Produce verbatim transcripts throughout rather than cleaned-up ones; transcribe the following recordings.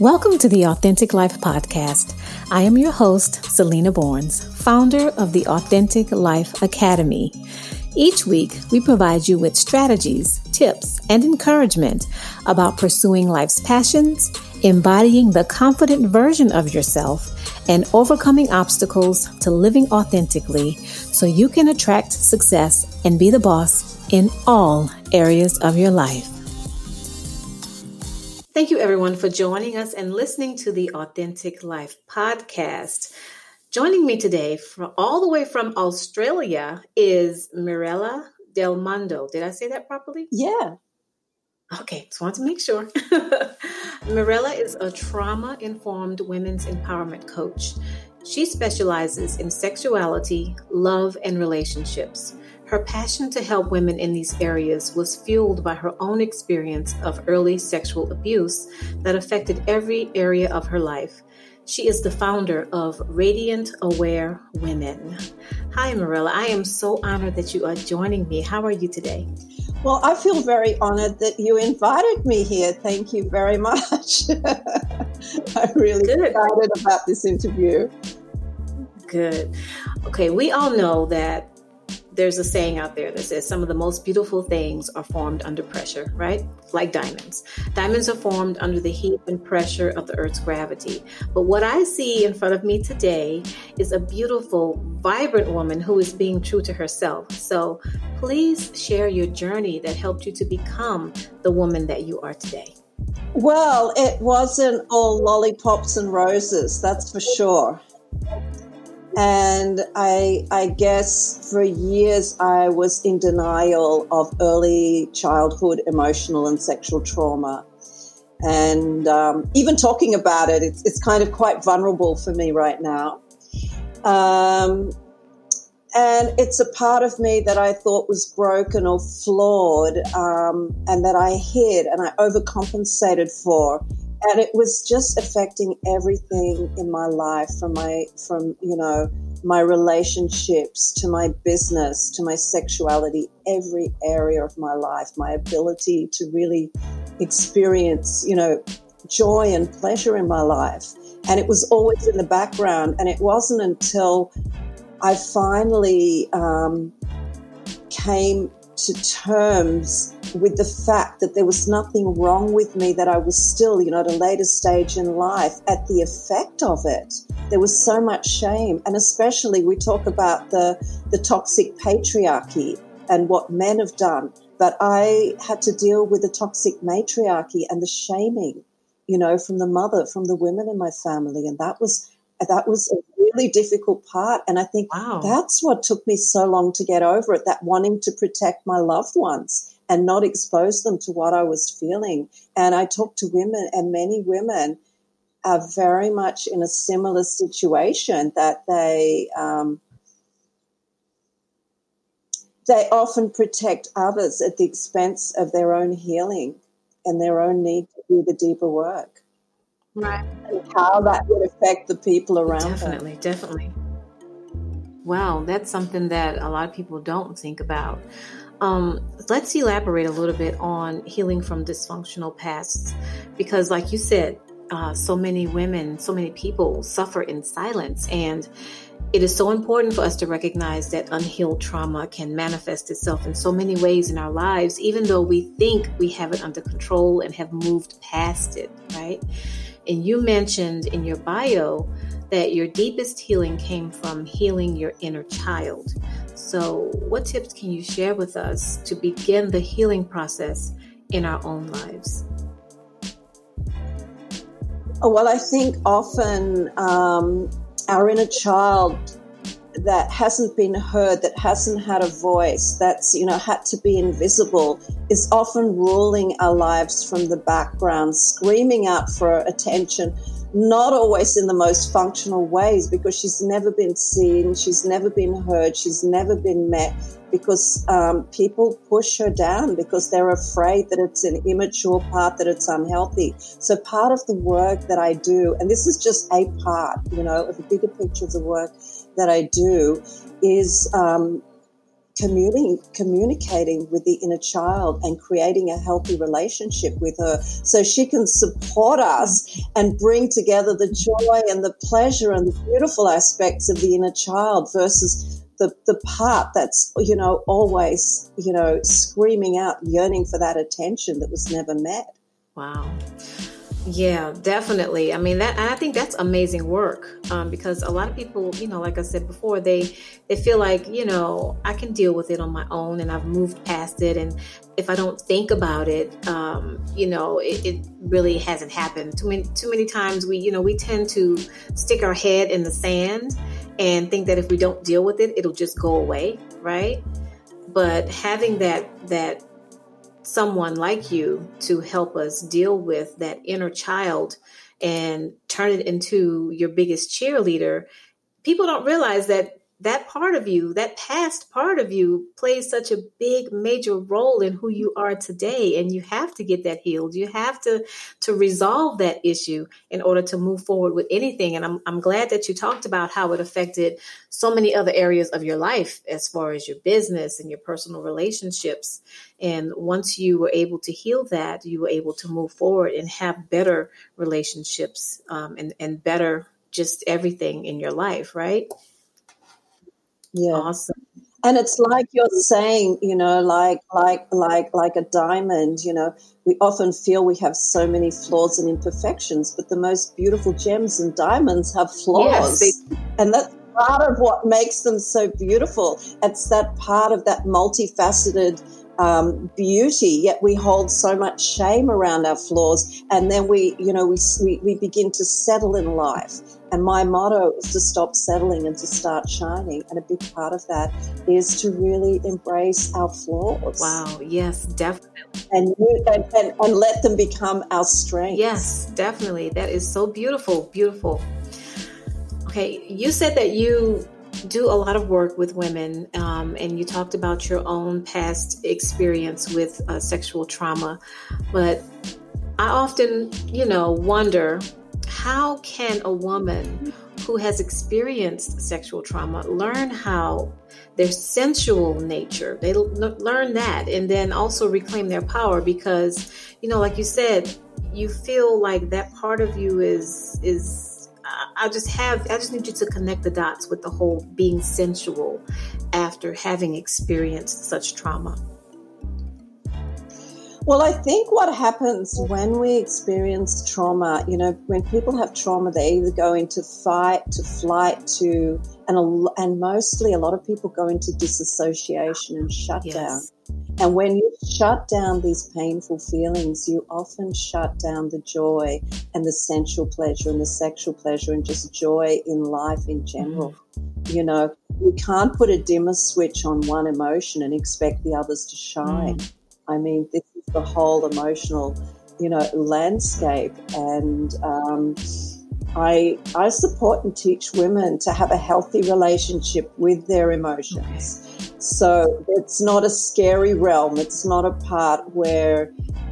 Welcome to the Authentic Life Podcast. I am your host, Selena Bournes, founder of the Authentic Life Academy. Each week, we provide you with strategies, tips, and encouragement about pursuing life's passions, embodying the confident version of yourself, and overcoming obstacles to living authentically so you can attract success and be the boss in all areas of your life. Thank you, everyone, for joining us and listening to the Authentic Life Podcast. Joining me today, from all the way from Australia, is Mirella Del Mondo. Did I say that properly? Yeah. Okay, just want to make sure. Mirella is a trauma-informed women's empowerment coach. She specializes in sexuality, love, and relationships. Her passion to help women in these areas was fueled by her own experience of early sexual abuse that affected every area of her life. She is the founder of Radiant Aware Women. Hi, Mirella. I am so honored that you are joining me. How are you today? Well, I feel very honored that you invited me here. Thank you very much. I'm really Good. excited about this interview. Good. Okay, we all know that there's a saying out there that says some of the most beautiful things are formed under pressure, right? Like diamonds. Diamonds are formed under the heat and pressure of the Earth's gravity. But what I see in front of me today is a beautiful, vibrant woman who is being true to herself. So please share your journey that helped you to become the woman that you are today. Well, it wasn't all lollipops and roses, that's for sure. And I, I guess for years I was in denial of early childhood emotional and sexual trauma. And um, even talking about it, it's, it's kind of quite vulnerable for me right now. Um, and it's a part of me that I thought was broken or flawed um, and that I hid and I overcompensated for. And it was just affecting everything in my life, from my, from, you know, my relationships to my business, to my sexuality, every area of my life, my ability to really experience, you know, joy and pleasure in my life. And it was always in the background. And it wasn't until I finally um, came to terms with the fact that there was nothing wrong with me, that I was still, you know, at a later stage in life, at the effect of it. There was so much shame. And especially we talk about the, the toxic patriarchy and what men have done. But I had to deal with the toxic matriarchy and the shaming, you know, from the mother, from the women in my family. And that was that was a really difficult part. And I think wow. that's what took me so long to get over it, that wanting to protect my loved ones and not expose them to what I was feeling. And I talked to women, and many women are very much in a similar situation, that they um, they often protect others at the expense of their own healing and their own need to do the deeper work. Right. And how that would affect the people around definitely, them. Definitely, definitely. Wow, that's something that a lot of people don't think about. Um, let's elaborate a little bit on healing from dysfunctional pasts, because like you said, uh, so many women, so many people suffer in silence, and it is so important for us to recognize that unhealed trauma can manifest itself in so many ways in our lives, even though we think we have it under control and have moved past it, right? And you mentioned in your bio that your deepest healing came from healing your inner child. So what tips can you share with us to begin the healing process in our own lives? Oh, well, I think often um, our inner child that hasn't been heard, that hasn't had a voice, that's, you know, had to be invisible, is often ruling our lives from the background, screaming out for attention, not always in the most functional ways, because she's never been seen, she's never been heard, she's never been met, because um, people push her down because they're afraid that it's an immature part, that it's unhealthy. So part of the work that I do, and this is just a part, you know, of a bigger picture of the work that I do, is um, communi- communicating with the inner child and creating a healthy relationship with her so she can support us and bring together the joy and the pleasure and the beautiful aspects of the inner child versus the, the part that's, you know, always, you know, screaming out, yearning for that attention that was never met. Wow. Yeah, definitely. I mean, that, and I think that's amazing work um, because a lot of people, you know, like I said before, they they feel like, you know, I can deal with it on my own and I've moved past it. And if I don't think about it, um, you know, it, it really hasn't happened. Too many, too many times we, you know, we tend to stick our head in the sand and think that if we don't deal with it, it'll just go away. Right. But having that that. someone like you to help us deal with that inner child and turn it into your biggest cheerleader. People don't realize that that part of you, that past part of you, plays such a big, major role in who you are today. And you have to get that healed. You have to to resolve that issue in order to move forward with anything. And I'm I'm glad that you talked about how it affected so many other areas of your life, as far as your business and your personal relationships. And once you were able to heal that, you were able to move forward and have better relationships um, and, and better just everything in your life, right? Yeah. Awesome. And it's like you're saying, you know, like, like, like, like a diamond, you know, we often feel we have so many flaws and imperfections, but the most beautiful gems and diamonds have flaws. Yes, they- and that's part of what makes them so beautiful. It's that part of that multifaceted Um, beauty, yet we hold so much shame around our flaws, and then we, you know, we, we we begin to settle in life. And my motto is to stop settling and to start shining. And a big part of that is to really embrace our flaws. Wow, yes, definitely. And and, and, and let them become our strength. Yes, definitely. That is so beautiful, beautiful. Okay, you said that you do a lot of work with women, um, and you talked about your own past experience with uh, sexual trauma. But I often, you know, wonder, how can a woman who has experienced sexual trauma learn how their sensual nature, they l- learn that, and then also reclaim their power? Because, you know, like you said, you feel like that part of you is is. I just have, I just need you to connect the dots with the whole being sensual after having experienced such trauma. Well, I think what happens when we experience trauma, you know, when people have trauma, they either go into fight, to flight, to, and a, and mostly a lot of people go into disassociation and shutdown. Yes. And when you shut down these painful feelings, you often shut down the joy and the sensual pleasure and the sexual pleasure and just joy in life in general. Mm. You know, you can't put a dimmer switch on one emotion and expect the others to shine. Mm. I mean, this is the whole emotional, you know, landscape. And um, I I support and teach women to have a healthy relationship with their emotions. Okay. So it's not a scary realm. It's not a part where,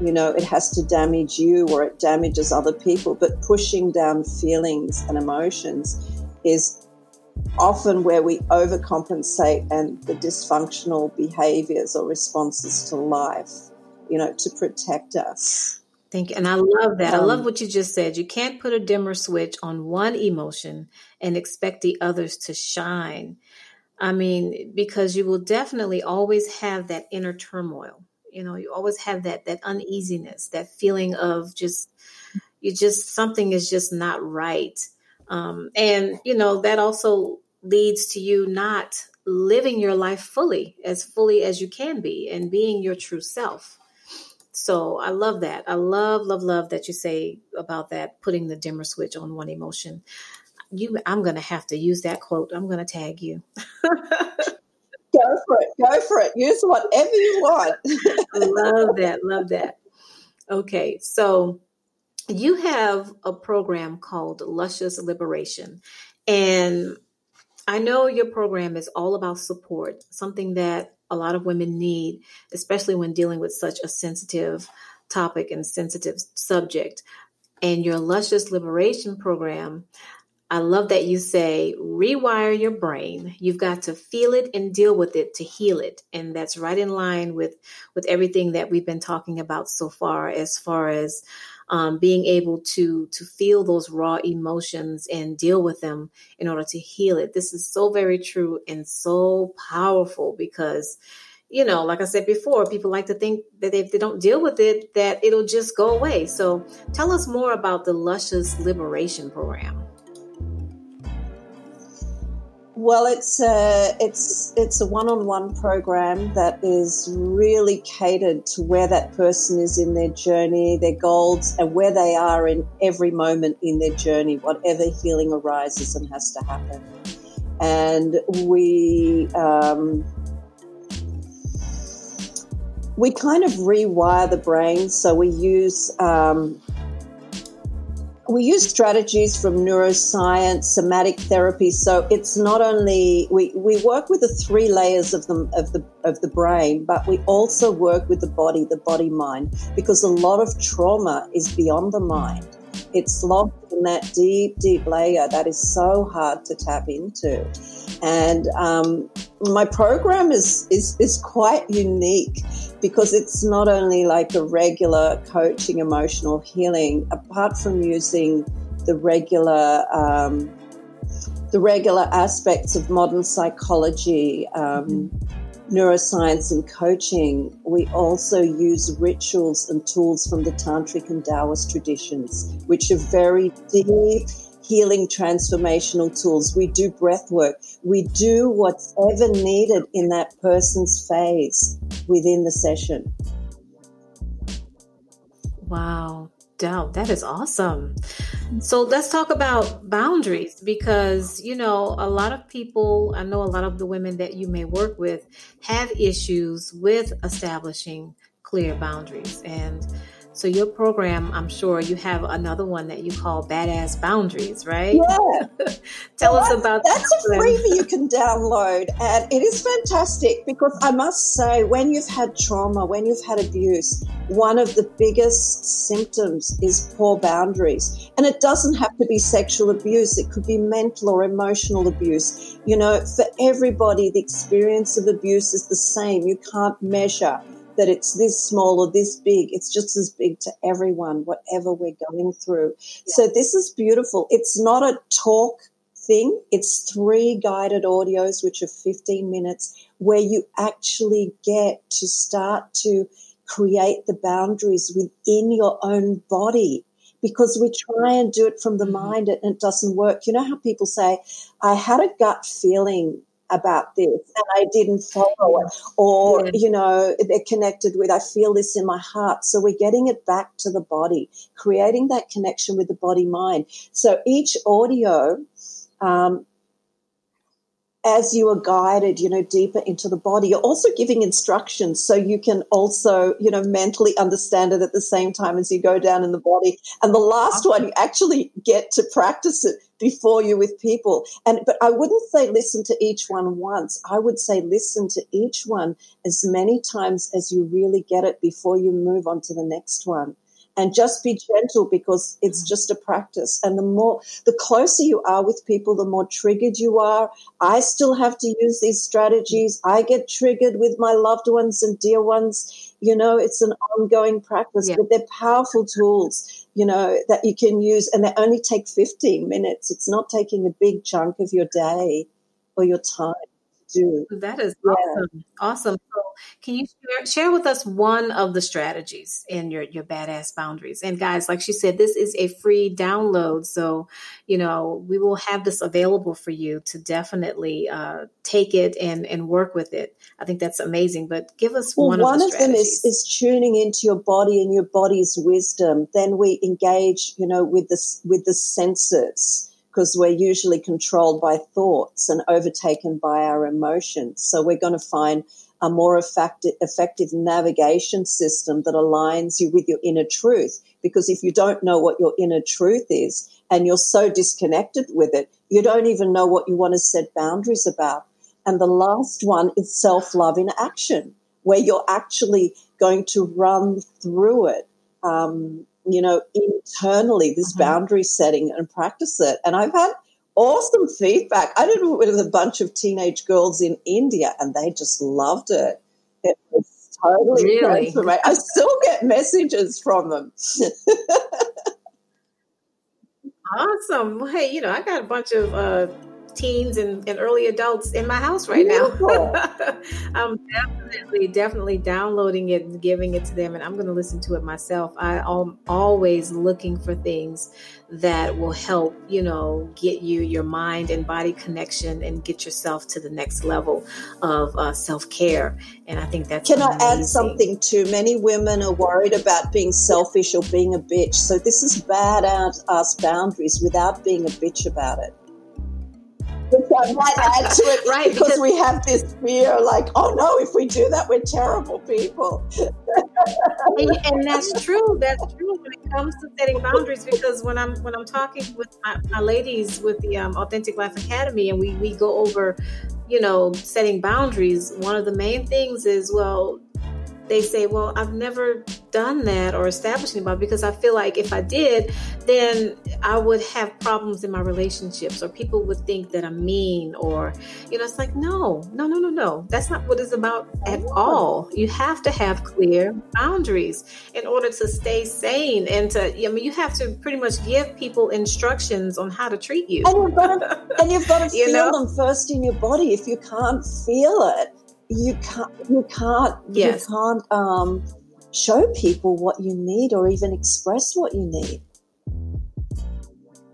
you know, it has to damage you or it damages other people. But pushing down feelings and emotions is often where we overcompensate and the dysfunctional behaviors or responses to life, you know, to protect us. Thank you. And I love that. Um, I love what you just said. You can't put a dimmer switch on one emotion and expect the others to shine. I mean, because you will definitely always have that inner turmoil. You know, you always have that that uneasiness, that feeling of just, you just, something is just not right. Um, and, you know, that also leads to you not living your life fully, as fully as you can be, and being your true self. So I love that. I love, love, love that you say about that, putting the dimmer switch on one emotion. You, I'm going to have to use that quote. I'm going to tag you. Go for it. Go for it. Use whatever you want. Love that. Love that. Okay. So you have a program called Luscious Liberation. And I know your program is all about support, something that a lot of women need, especially when dealing with such a sensitive topic and sensitive subject. And your Luscious Liberation program, I love that you say rewire your brain. You've got to feel it and deal with it to heal it. And that's right in line with, with everything that we've been talking about so far, as far as um, being able to, to feel those raw emotions and deal with them in order to heal it. This is so very true and so powerful because, you know, like I said before, people like to think that if they don't deal with it, that it'll just go away. So tell us more about the Luscious Liberation Program. Well, it's a, it's it's a one-on-one program that is really catered to where that person is in their journey, their goals, and where they are in every moment in their journey, whatever healing arises and has to happen. And we um, we kind of rewire the brain, so we use... Um, We use strategies from neuroscience, somatic therapy. So it's not only we, we work with the three layers of the of the of the brain, but we also work with the body, the body mind, because a lot of trauma is beyond the mind. It's locked in that deep, deep layer that is so hard to tap into. And um, my program is, is is quite unique because it's not only like a regular coaching emotional healing, apart from using the regular um, the regular aspects of modern psychology, um, neuroscience and coaching, we also use rituals and tools from the Tantric and Taoist traditions, which are very deep, healing, transformational tools. We do breath work. We do what's ever needed in that person's phase within the session. Wow. That is awesome. So let's talk about boundaries because, you know, a lot of people, I know a lot of the women that you may work with have issues with establishing clear boundaries. And so your program, I'm sure you have another one that you call Badass Boundaries, right? Yeah. Tell us about that. That's a freebie you can download. And it is fantastic because I must say, when you've had trauma, when you've had abuse, one of the biggest symptoms is poor boundaries. And it doesn't have to be sexual abuse. It could be mental or emotional abuse. You know, for everybody, the experience of abuse is the same. You can't measure that it's this small or this big. It's just as big to everyone, whatever we're going through. Yeah. So this is beautiful. It's not a talk thing. It's three guided audios, which are fifteen minutes, where you actually get to start to create the boundaries within your own body, because we try and do it from the mind and it doesn't work. You know how people say, I had a gut feeling about this and I didn't follow it, or, yeah. you know, they're connected with, I feel this in my heart. So we're getting it back to the body, creating that connection with the body mind. So each audio, um, as you are guided, you know, deeper into the body, you're also giving instructions. So you can also, you know, mentally understand it at the same time as you go down in the body. And the last one, you actually get to practice it before you with people. And but I wouldn't say listen to each one once. I would say listen to each one as many times as you really get it before you move on to the next one. And just be gentle because it's just a practice. And the more, the closer you are with people, the more triggered you are. I still have to use these strategies. I get triggered with my loved ones and dear ones. You know, it's an ongoing practice, yeah. but they're powerful tools, you know, that you can use. And they only take fifteen minutes. It's not taking a big chunk of your day or your time. Do. That is awesome. Yeah. Awesome. So can you share, share with us one of the strategies in your, your Badass Boundaries? And guys, like she said, this is a free download. So, you know, we will have this available for you to definitely uh, take it and, and work with it. I think that's amazing. But give us well, one, one of the strategies. One of them is, is tuning into your body and your body's wisdom. Then we engage, you know, with the, with the senses, because we're usually controlled by thoughts and overtaken by our emotions. So we're going to find a more effective, effective navigation system that aligns you with your inner truth. Because if you don't know what your inner truth is and you're so disconnected with it, you don't even know what you want to set boundaries about. And the last one is self-love in action, where you're actually going to run through it. Um, you know, internally, this mm-hmm. boundary setting and practice it. And I've had awesome feedback. I did it with a bunch of teenage girls in India, and they just loved it. It was totally really? transformative. I still get messages from them. Awesome. Well, hey, you know, I got a bunch of uh, teens and, and early adults in my house right Beautiful. now. I'm definitely, definitely downloading it and giving it to them, and I'm going to listen to it myself. I am always looking for things that will help, you know, get you your mind and body connection and get yourself to the next level of uh, self-care. And I think that's Can amazing. I add something too? Many women are worried about being selfish or being a bitch. So this is badass boundaries without being a bitch about it. Which I might add to it, right? Because, because we have this fear, like, oh no, if we do that, we're terrible people. and, and that's true. That's true when it comes to setting boundaries. Because when I'm when I'm talking with my, my ladies with the um, Authentic Life Academy, and we we go over, you know, setting boundaries. One of the main things is, well, they say, well, I've never done that or established anybody because I feel like if I did, then I would have problems in my relationships or people would think that I'm mean or, you know, it's like, no, no, no, no, no. That's not what it's about at all. You have to have clear boundaries in order to stay sane and to, I mean, you have to pretty much give people instructions on how to treat you. And you've got to, and you've got to you feel know? them first in your body. If you can't feel it, You can't, you can't, yes. you can't um, show people what you need or even express what you need.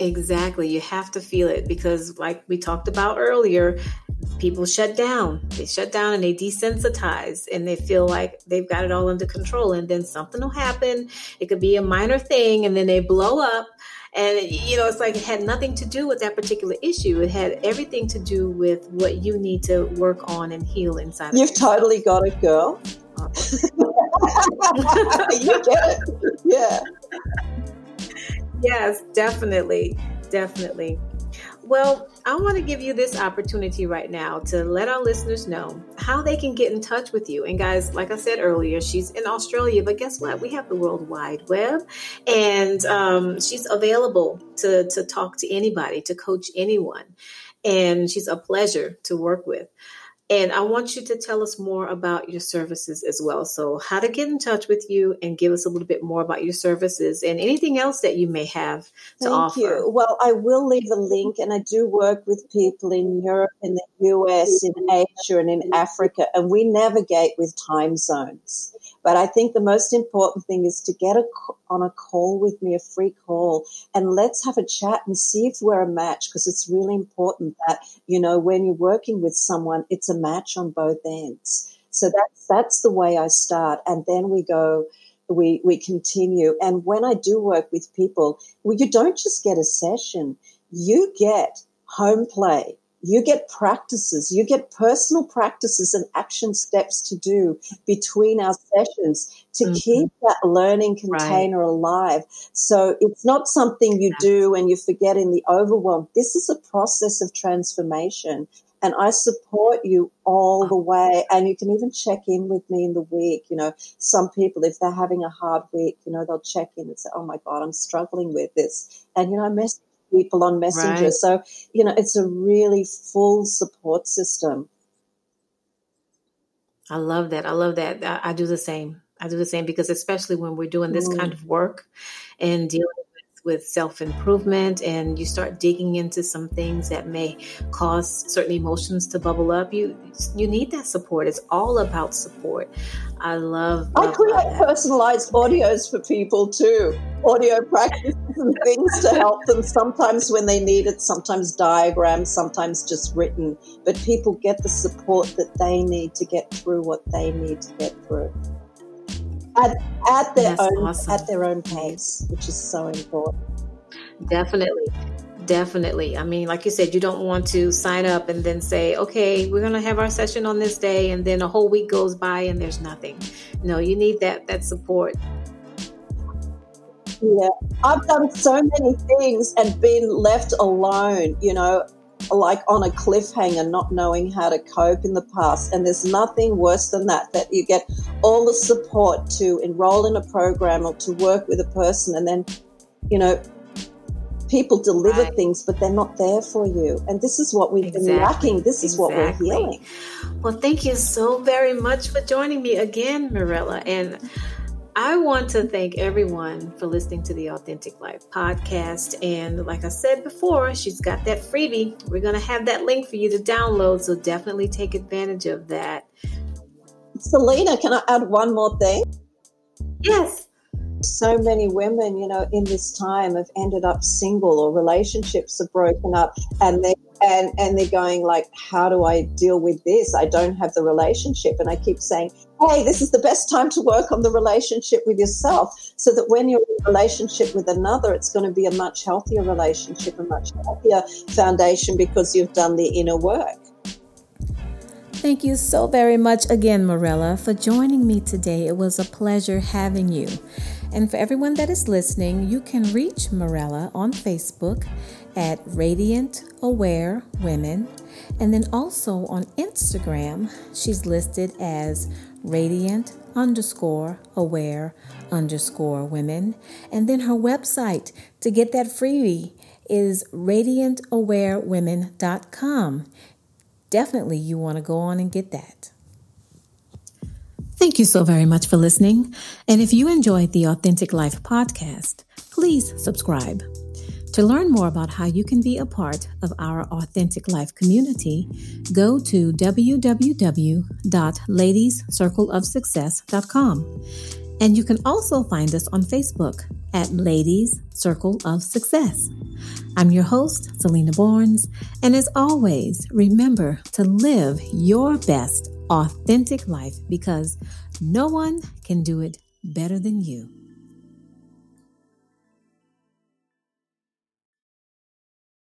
Exactly. You have to feel it because like we talked about earlier, people shut down. They shut down and they desensitize and they feel like they've got it all under control. And then something will happen. It could be a minor thing and then they blow up. And, you know, it's like it had nothing to do with that particular issue. It had everything to do with what you need to work on and heal inside. You've of totally got it, girl. Uh, you get it. Yeah. Yes, definitely. Definitely. Well, I want to give you this opportunity right now to let our listeners know how they can get in touch with you. And guys, like I said earlier, she's in Australia, but guess what? We have the World Wide Web and um, she's available to, to talk to anybody, to coach anyone. And she's a pleasure to work with. And I want you to tell us more about your services as well. So how to get in touch with you and give us a little bit more about your services and anything else that you may have to Thank offer. You. Well, I will leave a link, and I do work with people in Europe, in the U S, in Asia, and in Africa, and we navigate with time zones. But I think the most important thing is to get a, on a call with me, a free call, and let's have a chat and see if we're a match, because it's really important that, you know, when you're working with someone, it's a match on both ends. So that's, that's the way I start. And then we go, we, we continue. And when I do work with people, well, you don't just get a session, you get home play. You get practices, you get personal practices and action steps to do between our sessions to mm-hmm. keep that learning container right. alive. So it's not something you do and you forget in the overwhelm. This is a process of transformation, and I support you all the way. And you can even check in with me in the week. You know, some people, if they're having a hard week, you know, they'll check in and say, oh, my God, I'm struggling with this. And, you know, I mess people on Messenger. Right. So, you know, it's a really full support system. I love that. I love that. I, I do the same. I do the same because especially when we're doing this mm. kind of work and dealing with, with self-improvement and you start digging into some things that may cause certain emotions to bubble up, you you need that support. It's all about support. I love I create personalized audios for people too. Audio practices and things to help them sometimes when they need it, sometimes diagrams, sometimes just written. But people get the support that they need to get through what they need to get through at, at their That's own awesome. at their own pace, which is so important. Definitely. Definitely. I mean, like you said, you don't want to sign up and then say, okay, we're going to have our session on this day. And then a whole week goes by and there's nothing. No, you need that, that support. Yeah, I've done so many things and been left alone, you know, like on a cliffhanger, not knowing how to cope in the past. And there's nothing worse than that, that you get all the support to enroll in a program or to work with a person. And then, you know, people deliver right. things, but they're not there for you. And this is what we've exactly. been lacking. This is exactly. what we're healing. Well, thank you so very much for joining me again, Mirella. And I want to thank everyone for listening to the Authentic Life podcast. And like I said before, she's got that freebie. We're going to have that link for you to download. So definitely take advantage of that. Selena, can I add one more thing? Yes. So many women, you know, in this time have ended up single, or relationships have broken up, and they and and they're going like, how do I deal with this? I don't have the relationship. And I keep saying, hey, this is the best time to work on the relationship with yourself, so that when you're in a relationship with another, it's going to be a much healthier relationship, a much healthier foundation, because you've done the inner work. Thank you so very much again, Mirella, for joining me today. It was a pleasure having you. And for everyone that is listening, you can reach Mirella on Facebook at Radiant Aware Women. And then also on Instagram, she's listed as Radiant underscore Aware underscore Women. And then her website to get that freebie is radiant aware women dot com. Definitely you want to go on and get that. Thank you so very much for listening. And if you enjoyed the Authentic Life podcast, please subscribe. To learn more about how you can be a part of our Authentic Life community, go to w w w dot ladies circle of success dot com. And you can also find us on Facebook at Ladies Circle of Success. I'm your host, Selena Bournes. And as always, remember to live your best authentic life, because no one can do it better than you.